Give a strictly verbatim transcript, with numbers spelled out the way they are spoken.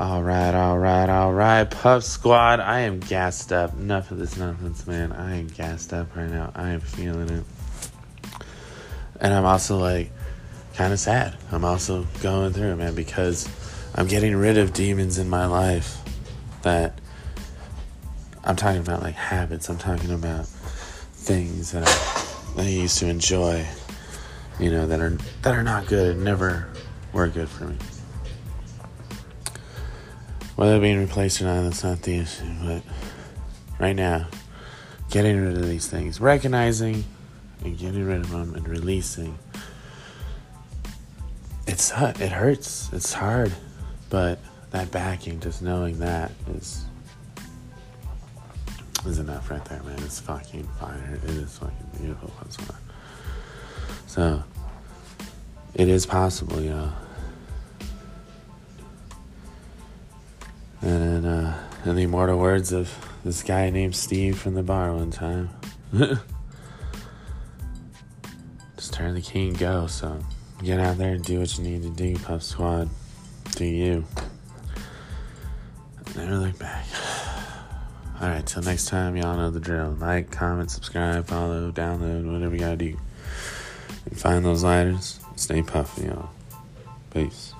All right, all right, all right, Puff Squad. I am gassed up. Enough of this nonsense, man. I am gassed up right now. I am feeling it. And I'm also, like, kind of sad. I'm also going through it, man, because I'm getting rid of demons in my life that I'm talking about, like, habits. I'm talking about things that I, that I used to enjoy, you know, that are that are not good, never were good for me. Whether they're being replaced or not, that's not the issue. But right now, getting rid of these things, recognizing and getting rid of them and releasing, it's it hurts. It's hard. But that backing, just knowing that is is enough right there, man. It's fucking fire. It is fucking beautiful. So, it is possible, y'all. And in, uh, in the immortal words of this guy named Steve from the bar one time, just turn the key and go. So get out there and do what you need to do, Puff Squad. Do you. Never look back. Alright, till next time, y'all know the drill. Like, comment, subscribe, follow, download, whatever you gotta do. And find those lighters. Stay puffy, y'all. Peace.